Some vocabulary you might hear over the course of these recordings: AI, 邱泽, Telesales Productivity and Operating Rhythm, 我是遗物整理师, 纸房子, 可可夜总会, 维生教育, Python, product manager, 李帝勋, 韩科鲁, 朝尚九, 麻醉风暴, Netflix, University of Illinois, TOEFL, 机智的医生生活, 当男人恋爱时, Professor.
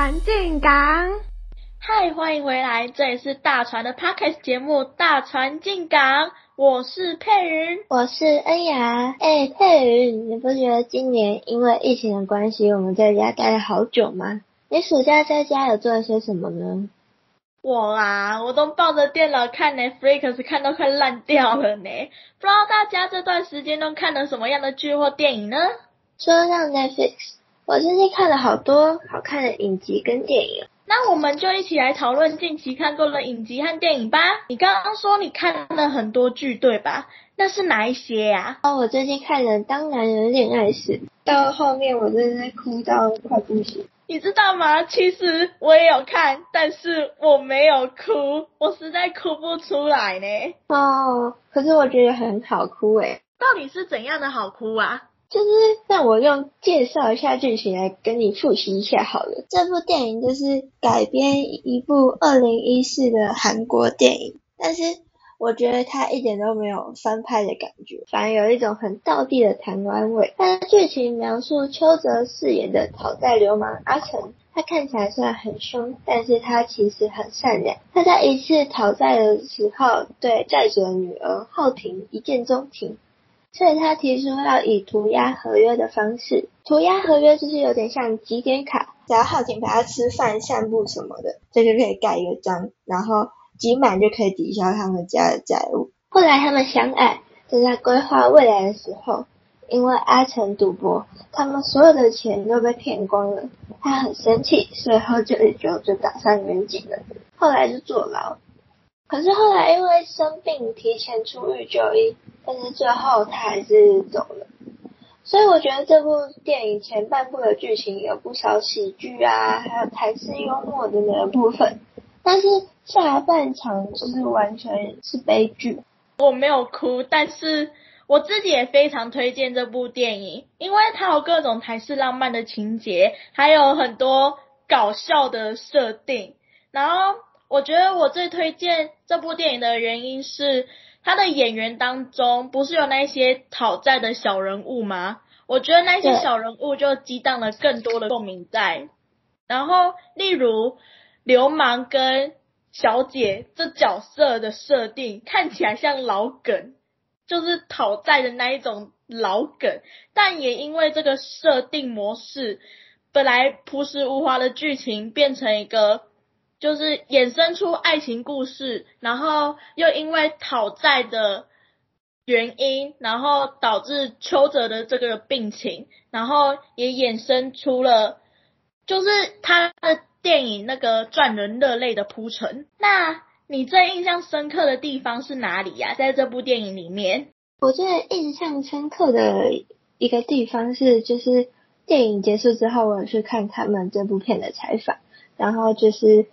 船进港，嗨，欢迎回来，这里是大船的 Podcast 节目《大船进港》，我是佩云，我是恩雅。佩云，你不觉得今年因为疫情的关系，我们在家待了好久吗？你暑假在家有做了些什么呢？我啊，我都抱着电脑看 Netflix 看到快烂掉了呢。不知道大家这段时间都看了什么样的剧或电影呢？说到 Netflix， 我最近看了好多好看的影集跟电影。那我们就一起来讨论近期看过的影集和电影吧。你刚刚说你看了很多剧对吧？那是哪一些啊？我最近看了《当男人恋爱时》，到后面我真的哭到快不行。你知道吗？其实我也有看，但是我没有哭，我实在哭不出来呢。哦，可是我觉得很好哭耶。到底是怎样的好哭啊？就是让我用介绍一下剧情来跟你复习一下好了。这部电影就是改编一部2014的韩国电影，但是我觉得它一点都没有翻拍的感觉，反而有一种很道地的台湾味。它的剧情描述邱泽饰演的讨债流氓阿成，他看起来虽然很凶，但是他其实很善良。他在一次讨债的时候，对债主的女儿浩婷一见钟情，所以他提出要以涂鸦合约的方式。涂鸦合约就是有点像几点卡，只要浩婷陪他吃饭、散步什么的，这就可以盖一个章，然后集满就可以抵消他们家的债务。后来他们相爱，正在规划未来的时候，因为阿成赌博，他们所有的钱都被骗光了。他很生气，所以喝酒一酒就打算圆寂了，后来就坐牢。可是后来因为生病提前出狱就医，但是最后他还是走了。所以我觉得这部电影前半部的剧情有不少喜剧啊，还有台式幽默等等的部分，但是下半场就是完全是悲剧。我没有哭，但是我自己也非常推荐这部电影，因为它有各种台式浪漫的情节，还有很多搞笑的设定。然后我觉得我最推荐这部电影的原因是，它的演员当中不是有那些讨债的小人物吗？我觉得那些小人物就激荡了更多的共鸣在。然后例如流氓跟小姐这角色的设定看起来像老梗，就是讨债的那一种老梗，但也因为这个设定模式，本来朴实无华的剧情变成一个就是衍生出爱情故事，然后又因为讨债的原因，然后导致邱泽的这个病情，然后也衍生出了就是他的电影那个赚人热泪的铺陈。那你最印象深刻的地方是哪里啊？在这部电影里面，我最印象深刻的一个地方是，就是电影结束之后，我去看他们这部片的采访，然后就是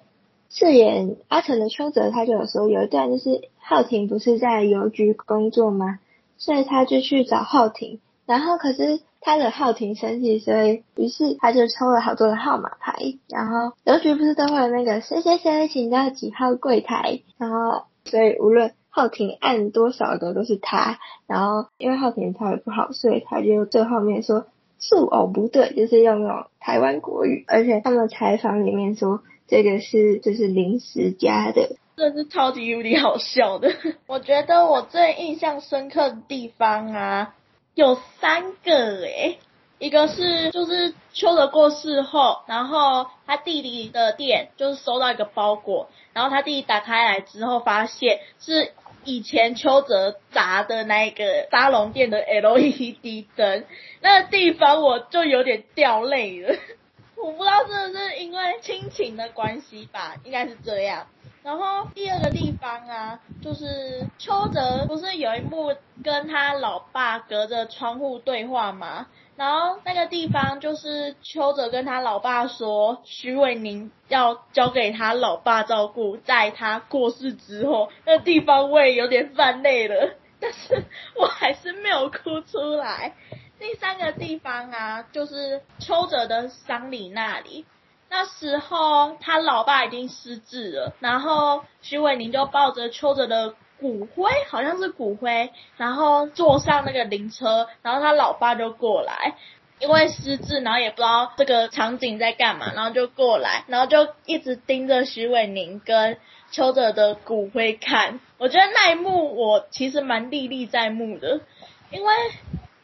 饰演阿成的邱泽，他就有说有一段就是浩婷不是在邮局工作吗？所以他就去找浩婷，然后可是他惹浩婷生气，所以于是他就抽了好多的号码牌，然后邮局不是都会有那个谁谁谁请到几号柜台，然后所以无论浩婷按多少个都是他，然后因为浩婷跳得不好，所以他就最后面说素偶不对，就是用那种台湾国语，而且他们采访里面说这个是就是临时加的，真的是超级有点好笑的。我觉得我最印象深刻的地方啊有3个耶，一个是就是邱泽过世后，然后他弟弟的店就是收到一个包裹，然后他弟弟打开来之后发现是以前邱泽砸的那个沙龙店的 LED 灯，那个地方我就有点掉泪了。我不知道真的是因为亲情的关系吧，应该是这样。然后第2个地方啊，就是邱泽不是有一幕跟他老爸隔着窗户对话吗？然后那个地方就是邱泽跟他老爸说徐伟宁要交给他老爸照顾，在他过世之后，那个地方我也有点泛泪了，但是我还是没有哭出来。第3个地方啊，就是邱泽的丧礼那里。那时候他老爸已经失智了，然后徐伟宁就抱着邱泽的骨灰，好像是骨灰，然后坐上那个灵车，然后他老爸就过来。因为失智，然后也不知道这个场景在干嘛，然后就过来，然后就一直盯着徐伟宁跟邱泽的骨灰看。我觉得那一幕我其实蛮历历在目的，因为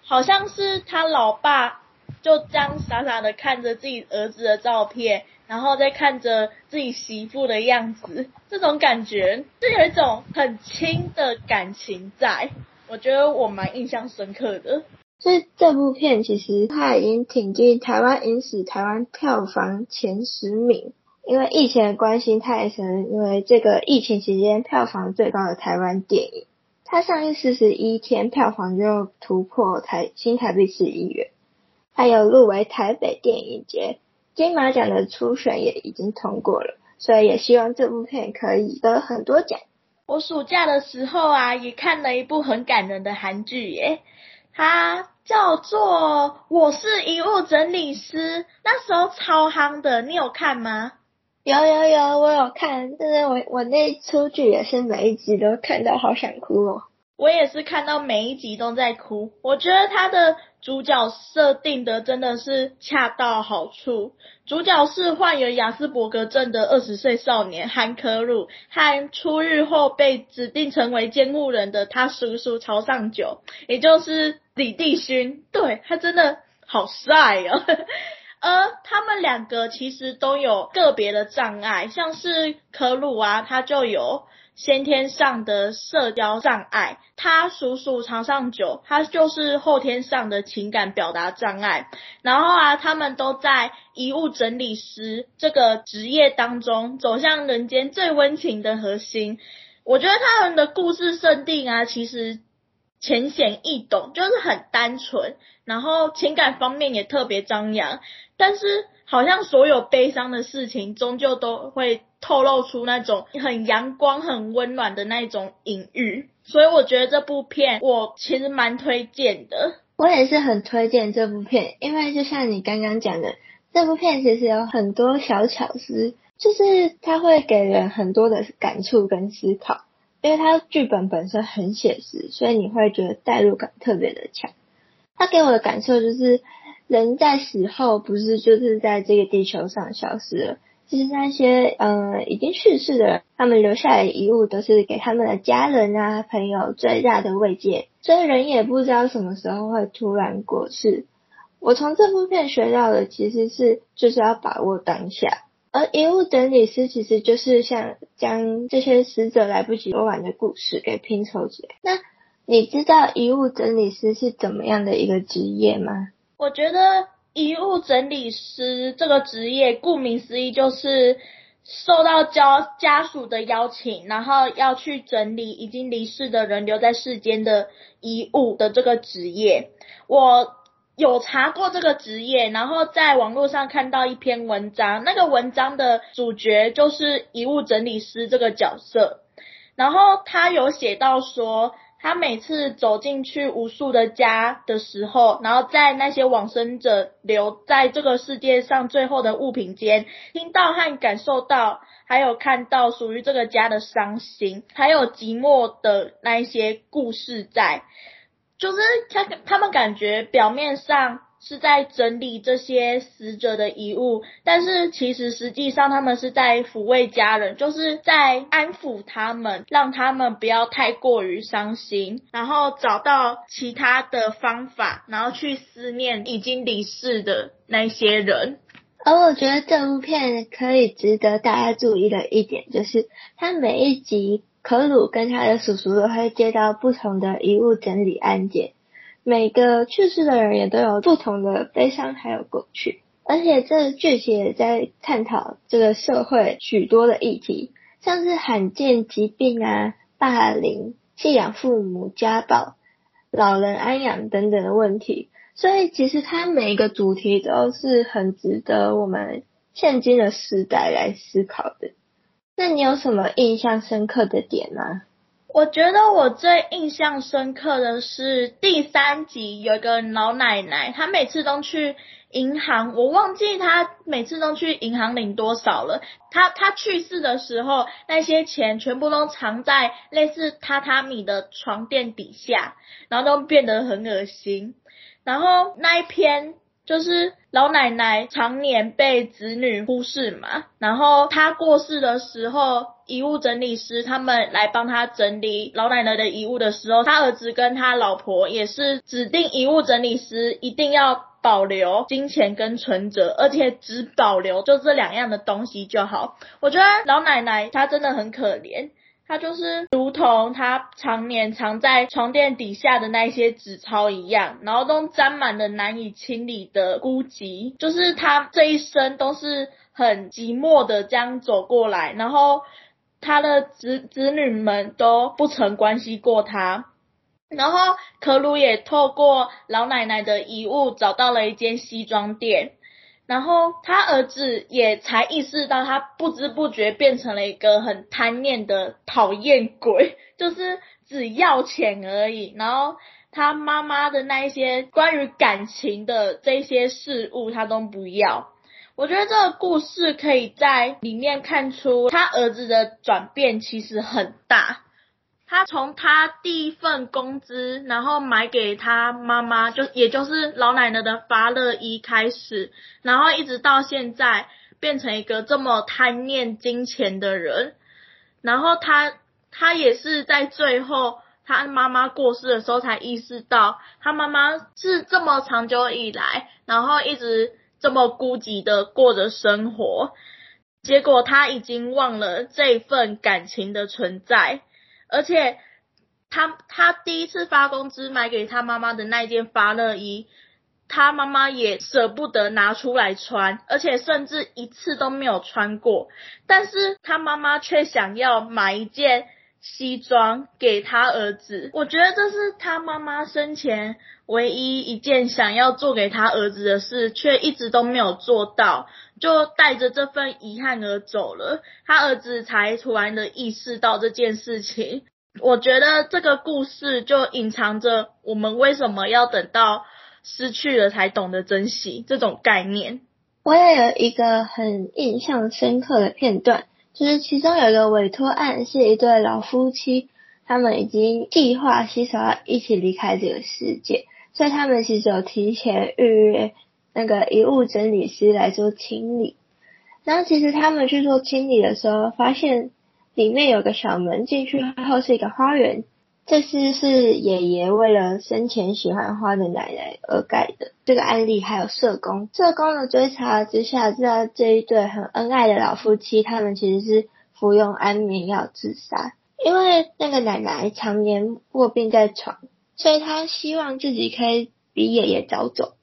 好像是他老爸就这样傻傻的看着自己儿子的照片，然后再看着自己媳妇的样子，这种感觉是有一种很亲的感情在，我觉得我蛮印象深刻的。所以这部片其实它已经挺进台湾影史台湾票房前10名，因为疫情的关系，它也成为这个疫情期间票房最高的台湾电影。它上映41天，票房就突破新台币11亿元，还有入围台北电影节金马奖的初选也已经通过了，所以也希望这部片可以得很多奖。我暑假的时候啊，也看了一部很感人的韩剧耶，它叫做《我是遗物整理师》，那时候超夯的，你有看吗？有，我有看，但是我那出剧也是每一集都看到好想哭哦。我也是看到每一集都在哭，我觉得它的主角设定的真的是恰到好处。主角是患有亚斯伯格症的20岁少年韩科鲁，和出狱后被指定成为监护人的他叔叔朝尚九，也就是李帝勋。对，他真的好帅哦。而他们两个其实都有个别的障碍，像是科鲁啊，他就有先天上的社交障碍，他叔叔朝尚九他就是后天上的情感表达障碍。然后啊，他们都在遗物整理师这个职业当中走向人间最温情的核心。我觉得他们的故事设定啊，其实浅显易懂，就是很单纯，然后情感方面也特别张扬，但是好像所有悲伤的事情终究都会透露出那种很阳光很温暖的那种隐喻。所以我觉得这部片我其实蛮推荐的。我也是很推荐这部片，因为就像你刚刚讲的，这部片其实有很多小巧思，就是它会给人很多的感触跟思考。因为它剧本本身很写实，所以你会觉得代入感特别的强。它给我的感受就是人在死后不是就是在这个地球上消失了，就是那些已经去世的人，他们留下来的遗物都是给他们的家人啊朋友最大的慰藉，所以人也不知道什么时候会突然过世。我从这部片学到的其实是就是要把握当下，而遗物整理师其实就是像将这些死者来不及说完的故事给拼凑起来。那你知道遗物整理师是怎么样的一个职业吗？我觉得遗物整理师这个职业顾名思义就是受到家属的邀请，然后要去整理已经离世的人留在世间的遗物的这个职业。我有查过这个职业，然后在网络上看到一篇文章，那个文章的主角就是遗物整理师这个角色，然后他有写到说他每次走进去无数的家的时候，然后在那些往生者留在这个世界上最后的物品间，听到和感受到还有看到属于这个家的伤心还有寂寞的那一些故事在，就是他们感觉表面上是在整理这些死者的遗物，但是其实实际上他们是在抚慰家人，就是在安抚他们，让他们不要太过于伤心，然后找到其他的方法，然后去思念已经离世的那些人。而我觉得这部片可以值得大家注意的一点就是它每一集可鲁跟他的叔叔都会接到不同的遗物整理案件，每个去世的人也都有不同的悲伤还有过去，而且这剧情也在探讨这个社会许多的议题，像是罕见疾病啊、霸凌、弃养父母、家暴、老人安养等等的问题。所以其实它每一个主题都是很值得我们现今的时代来思考的。那你有什么印象深刻的点吗？我觉得我最印象深刻的是第3集有一个老奶奶，她每次都去银行，我忘记她每次都去银行领多少了。她去世的时候，那些钱全部都藏在类似榻榻米的床垫底下，然后都变得很恶心。然后那一篇就是老奶奶常年被子女忽视嘛，然后她过世的时候，遗物整理师他们来帮她整理老奶奶的遗物的时候，她儿子跟她老婆也是指定遗物整理师一定要保留金钱跟存折，而且只保留就这两样的东西就好。我觉得老奶奶她真的很可怜，她就是如同她常年藏在床垫底下的那些纸钞一样，然后都沾满了难以清理的孤寂，就是她这一生都是很寂寞的这样走过来，然后她的子女们都不曾关心过她。然后可鲁也透过老奶奶的遗物找到了一间西装店，然后他儿子也才意识到他不知不觉变成了一个很贪念的讨厌鬼，就是只要钱而已。然后他妈妈的那一些关于感情的这些事物他都不要。我觉得这个故事可以在里面看出他儿子的转变其实很大，他从他第一份工资，然后买给他妈妈，也就是老奶奶的发热衣开始，然后一直到现在变成一个这么贪念金钱的人。然后他也是在最后他妈妈过世的时候才意识到，他妈妈是这么长久以来，然后一直这么孤寂的过着生活，结果他已经忘了这份感情的存在。而且他第一次发工资买给他妈妈的那件发热衣，他妈妈也舍不得拿出来穿，而且甚至一次都没有穿过。但是他妈妈却想要买一件西装给他儿子，我觉得这是他妈妈生前唯一一件想要做给他儿子的事，却一直都没有做到，就带着这份遗憾而走了。他儿子才突然的意识到这件事情。我觉得这个故事就隐藏着我们为什么要等到失去了才懂得珍惜这种概念。我也有一个很印象深刻的片段，就是其中有一个委托案是一对老夫妻，他们已经计划携手要一起离开这个世界，所以他们其实有提前预约那个遗物整理师来做清理。然后其实他们去做清理的时候，发现里面有个小门，进去后是一个花园，这是爷爷为了生前喜欢花的奶奶而盖的。这个案例还有社工的追查之下，知道这一对很恩爱的老夫妻，他们其实是服用安眠药自杀。因为那个奶奶常年卧病在床，所以她希望自己可以比爷爷早走，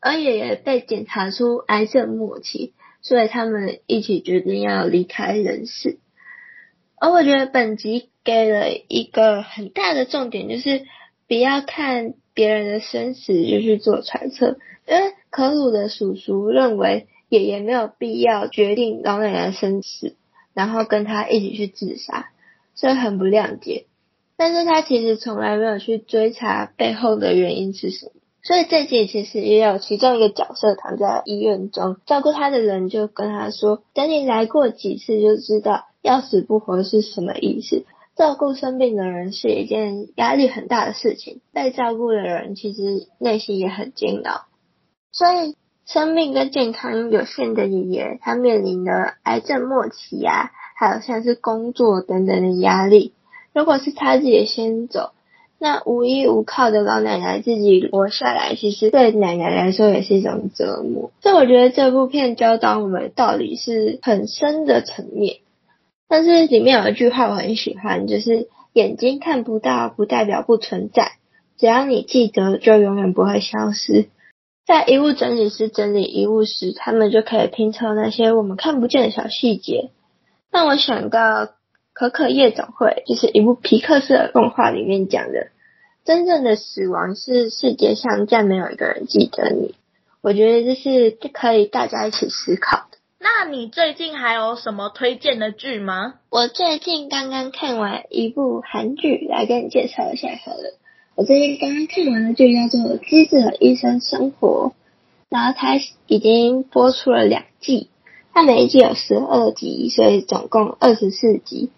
而爷爷被检查出癌症末期，所以他们一起决定要离开人世。而我觉得本集给了一个很大的重点，就是不要看别人的生死就去做揣测，因为可鲁的叔叔认为爷爷没有必要决定老奶奶生死，然后跟他一起去自杀，所以很不谅解。但是他其实从来没有去追查背后的原因是什么。所以这集其实也有其中一个角色躺在医院中，照顾他的人就跟他说，等你来过几次就知道要死不活是什么意思。照顾生病的人是一件压力很大的事情，被照顾的人其实内心也很煎熬。所以生命跟健康有限的爷爷，他面临了癌症末期啊，还有像是工作等等的压力。如果是他自己先走，那无依无靠的老奶奶自己活下来，其实对奶奶来说也是一种折磨。所以我觉得这部片教导我们的道理是很深的层面，但是里面有一句话我很喜欢，就是眼睛看不到不代表不存在，只要你记得就永远不会消失。在遗物整理师整理遗物时，他们就可以拼凑那些我们看不见的小细节，让我想到可可夜总会，就是一部皮克斯的动画里面讲的，真正的死亡是世界上再没有一个人记得你。我觉得这是可以大家一起思考。那你最近还有什么推荐的剧吗？我最近刚刚看完一部韩剧，来跟你介绍一下好了。我最近刚刚看完的剧叫做《机智的医生生活》，然后它已经播出了2季，它每一季有12集，所以总共24集。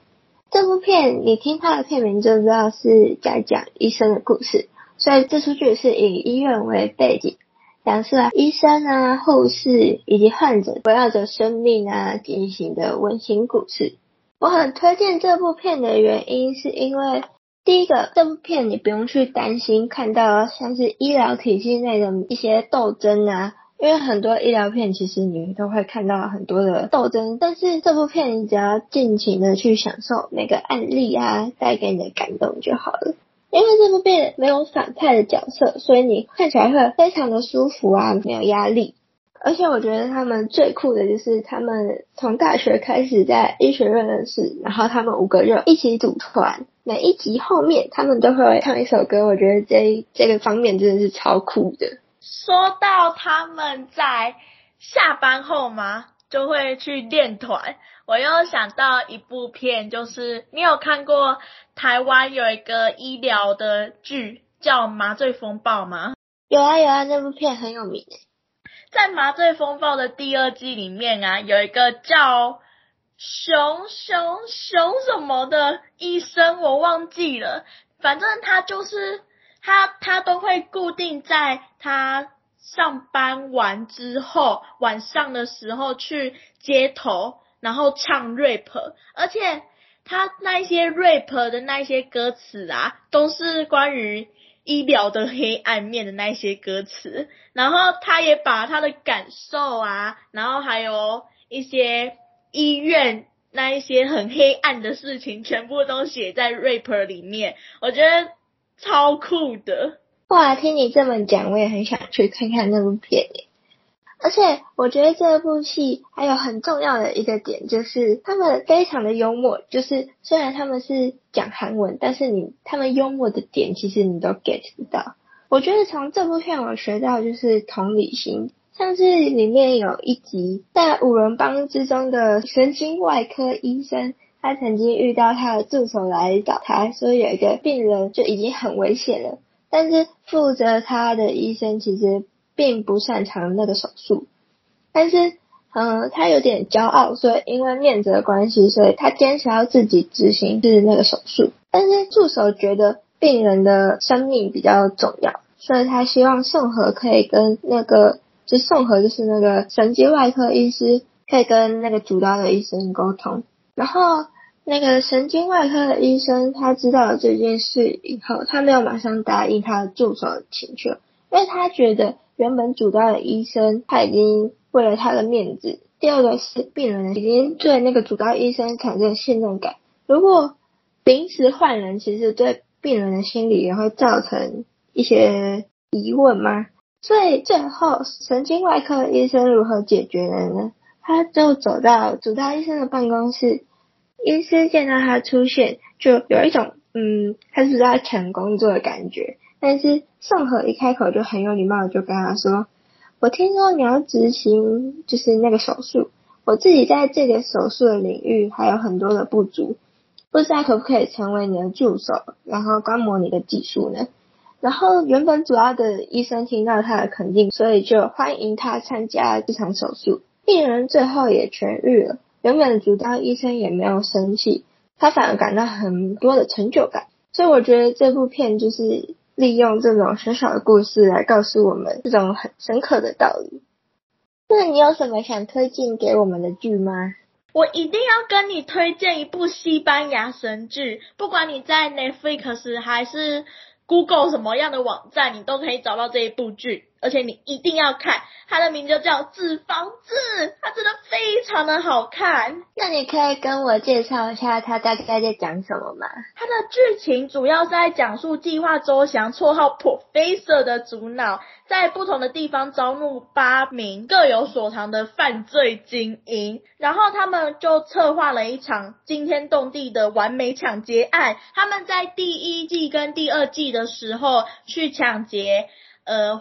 这部片你听它的片名就知道是在讲医生的故事，所以这出剧是以医院为背景，讲述了医生啊、护士以及患者围绕着生命啊进行的温馨故事。我很推荐这部片的原因是因为，第一个，这部片你不用去担心看到像是医疗体系内的一些斗争啊，因为很多医疗片其实你都会看到很多的斗争，但是这部片你只要尽情的去享受每个案例啊带给你的感动就好了。因为这部片没有反派的角色，所以你看起来会非常的舒服啊，没有压力。而且我觉得他们最酷的就是他们从大学开始在医学院认识，然后他们5个就一起组团，每一集后面他们都会唱一首歌，我觉得这个方面真的是超酷的。说到他们在下班后嘛就会去练团，我又想到一部片，就是你有看过台湾有一个医疗的剧叫《麻醉风暴》吗？有啊有啊，那部片很有名。在《麻醉风暴》的第2季里面啊，有一个叫熊什么的医生，我忘记了，反正他就是他都会固定在他上班完之后晚上的时候去街头，然后唱 rap， 而且他那些 rap 的那些歌词啊都是关于医疗的黑暗面的那些歌词，然后他也把他的感受啊，然后还有一些医院那一些很黑暗的事情全部都写在 rap 里面，我觉得超酷的。哇，听你这么讲我也很想去看看那部片耶。而且我觉得这部戏还有很重要的一个点就是他们非常的幽默，就是虽然他们是讲韩文，但是他们幽默的点其实你都 get 不到。我觉得从这部片我学到就是同理心，像是里面有一集在五人帮之中的神经外科医生，他曾经遇到他的助手来找他，所以有一个病人就已经很危险了，但是负责他的医生其实并不擅长那个手术，但是他有点骄傲，所以因为面子的关系，所以他坚持要自己执行那个手术，但是助手觉得病人的生命比较重要，所以他希望宋和可以跟宋和就是那个神经外科医师可以跟那个主刀的医生沟通，然后那个神经外科的医生他知道了这件事以后，他没有马上答应他的助手的请求，因为他觉得原本主刀的医生他已经为了他的面子，第二个是病人已经对那个主刀医生产生信任感，如果临时换人其实对病人的心理也会造成一些疑问嘛，所以最后神经外科医生如何解决的呢？他就走到主刀医生的办公室，医师见到他出现就有一种他是在抢工作的感觉，但是宋和一开口就很有礼貌的就跟他说，我听说你要执行就是那个手术，我自己在这个手术的领域还有很多的不足，不知道可不可以成为你的助手，然后观摩你的技术呢？然后原本主要的医生听到他的肯定，所以就欢迎他参加这场手术，病人最后也痊愈了，原本主刀医生也没有生气，他反而感到很多的成就感。所以我觉得这部片就是利用这种小小的故事来告诉我们这种很深刻的道理。那你有什么想推荐给我们的剧吗？我一定要跟你推荐一部西班牙神剧，不管你在 Netflix 还是 Google 什么样的网站，你都可以找到这一部剧，而且你一定要看，它的名字就叫《纸房子》，它真的非常的好看。那你可以跟我介绍一下它大概在讲什么吗？它的剧情主要是在讲述计划周详绰号 Professor 的主脑在不同的地方招募8名各有所长的犯罪精英，然后他们就策划了一场惊天动地的完美抢劫案。他们在第1季跟第2季的时候去抢劫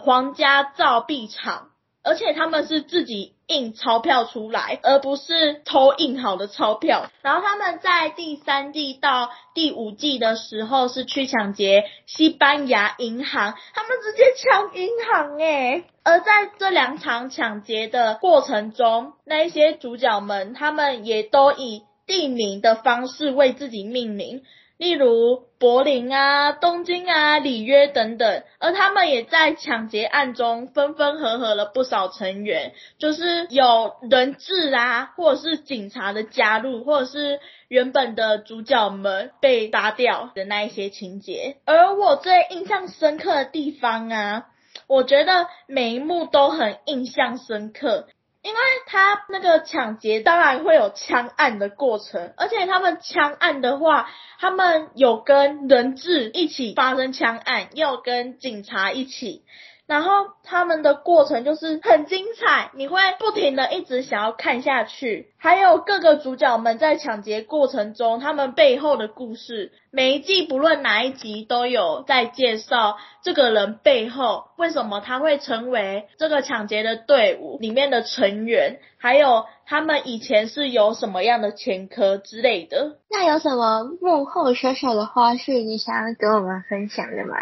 皇家造币厂，而且他们是自己印钞票出来，而不是偷印好的钞票。然后他们在第3季到第5季的时候是去抢劫西班牙银行，他们直接抢银行耶。而在这2场抢劫的过程中，那一些主角们他们也都以地名的方式为自己命名，例如柏林啊、东京啊、里约等等，而他们也在抢劫案中分分合合了不少成员，就是有人质啊，或者是警察的加入，或者是原本的主角们被杀掉的那一些情节。而我最印象深刻的地方啊，我觉得每一幕都很印象深刻，因为他那个抢劫当然会有枪案的过程，而且他们枪案的话，他们有跟人质一起发生枪案，也有跟警察一起，然后他们的过程就是很精彩，你会不停的一直想要看下去。还有各个主角们在抢劫过程中他们背后的故事，每一季不论哪一集都有在介绍这个人背后为什么他会成为这个抢劫的队伍里面的成员，还有他们以前是有什么样的前科之类的。那有什么幕后小小的花絮你想要给我们分享的吗？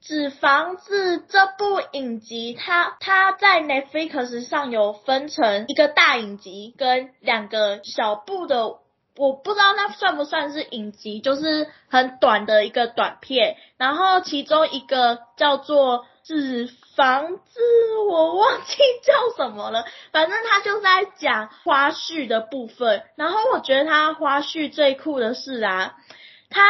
纸房子这部影集，它在 Netflix 上有分成一个大影集跟两个小部的，我不知道那算不算是影集，就是很短的一个短片。然后其中一个叫做纸房子，我忘记叫什么了，反正他就是在讲花絮的部分。然后我觉得他花絮最酷的是啊，他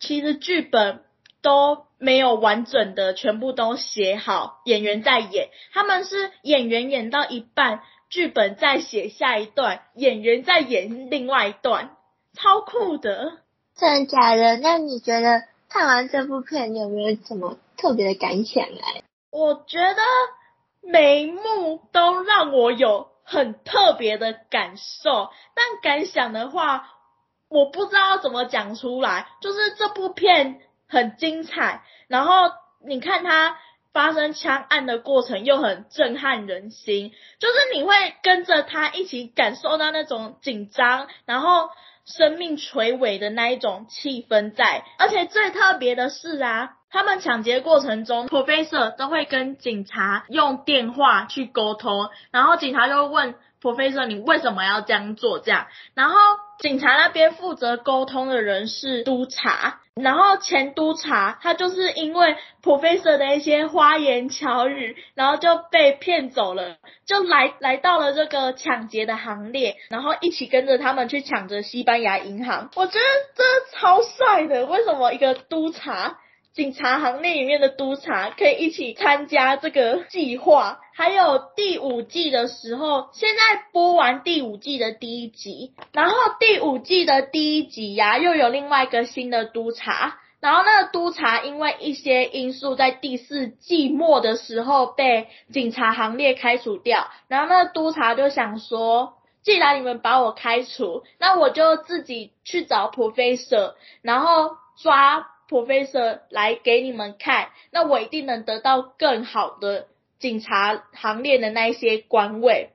其实剧本都没有完整的全部都写好，演员在演，他们是演员演到一半，剧本再写下一段，演员再演另外一段，超酷的。真的假的？那你觉得看完这部片你有没有什么特别的感想啊？我觉得每一幕都让我有很特别的感受，但感想的话我不知道怎么讲出来，就是这部片很精彩，然后你看他发生枪案的过程又很震撼人心，就是你会跟着他一起感受到那种紧张，然后生命垂危的那一种气氛在。而且最特别的是啊，他们抢劫过程中 Professor 都会跟警察用电话去沟通，然后警察就问 Professor 你为什么要这样做这样，然后警察那边负责沟通的人是督察，然后前督察他就是因为 Professor 的一些花言巧语，然后就被骗走了，就来到了这个抢劫的行列，然后一起跟着他们去抢着西班牙银行。我觉得这超帅的，为什么一个督察警察行列里面的督察可以一起参加这个计划。还有第五季的时候，现在播完第五季的第一集，然后第五季的第一集啊又有另外一个新的督察，然后那个督察因为一些因素在第四季末的时候被警察行列开除掉，然后那个督察就想说既然你们把我开除，那我就自己去找 Professor 然后抓Professor 来给你们看，那我一定能得到更好的警察行列的那一些官位。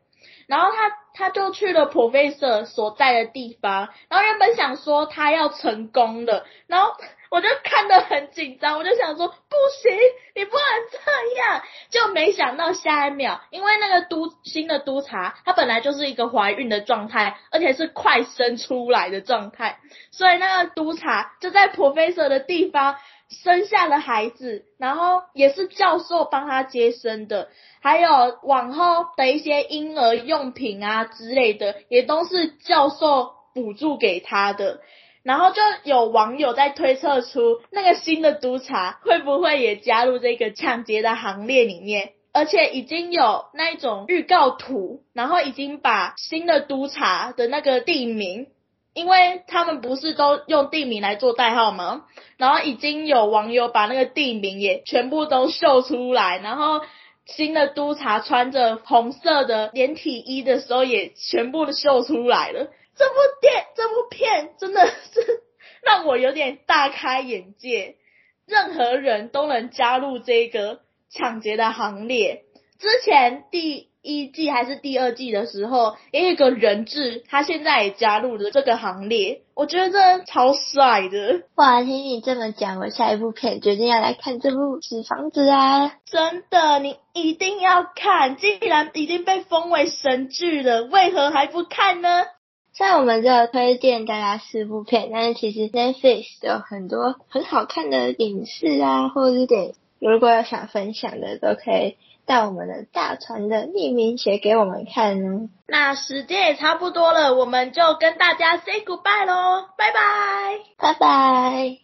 然后他就去了 Professor 所在的地方，然后原本想说他要成功了，然后我就看得很紧张，我就想说不行，你不能这样，就没想到下一秒，因为那个新的督察他本来就是一个怀孕的状态，而且是快生出来的状态，所以那个督察就在 Professor 的地方生下了孩子，然后也是教授帮他接生的，还有往后的一些婴儿用品啊之类的也都是教授补助给他的。然后就有网友在推测出那个新的督察会不会也加入这个抢劫的行列里面，而且已经有那种预告图，然后已经把新的督察的那个地名，因为他们不是都用地名来做代号吗，然后已经有网友把那个地名也全部都秀出来，然后新的督察穿着红色的连体衣的时候也全部秀出来了。这部片真的是让我有点大开眼界，任何人都能加入这个抢劫的行列。之前第一季还是第二季的时候也有一个人质他现在也加入了这个行列，我觉得真的超帅的。哇，听你这么讲，我下一部片决定要来看这部纸房子啊。真的，你一定要看，既然已经被封为神剧了，为何还不看呢？虽然我们就推荐大家4部片，但是其实 Netflix 有很多很好看的影视啊或者是电影，如果有想分享的都可以到我们的大船的匿名写给我们看哦。那时间也差不多了，我们就跟大家 say goodbye 咯，拜拜拜拜。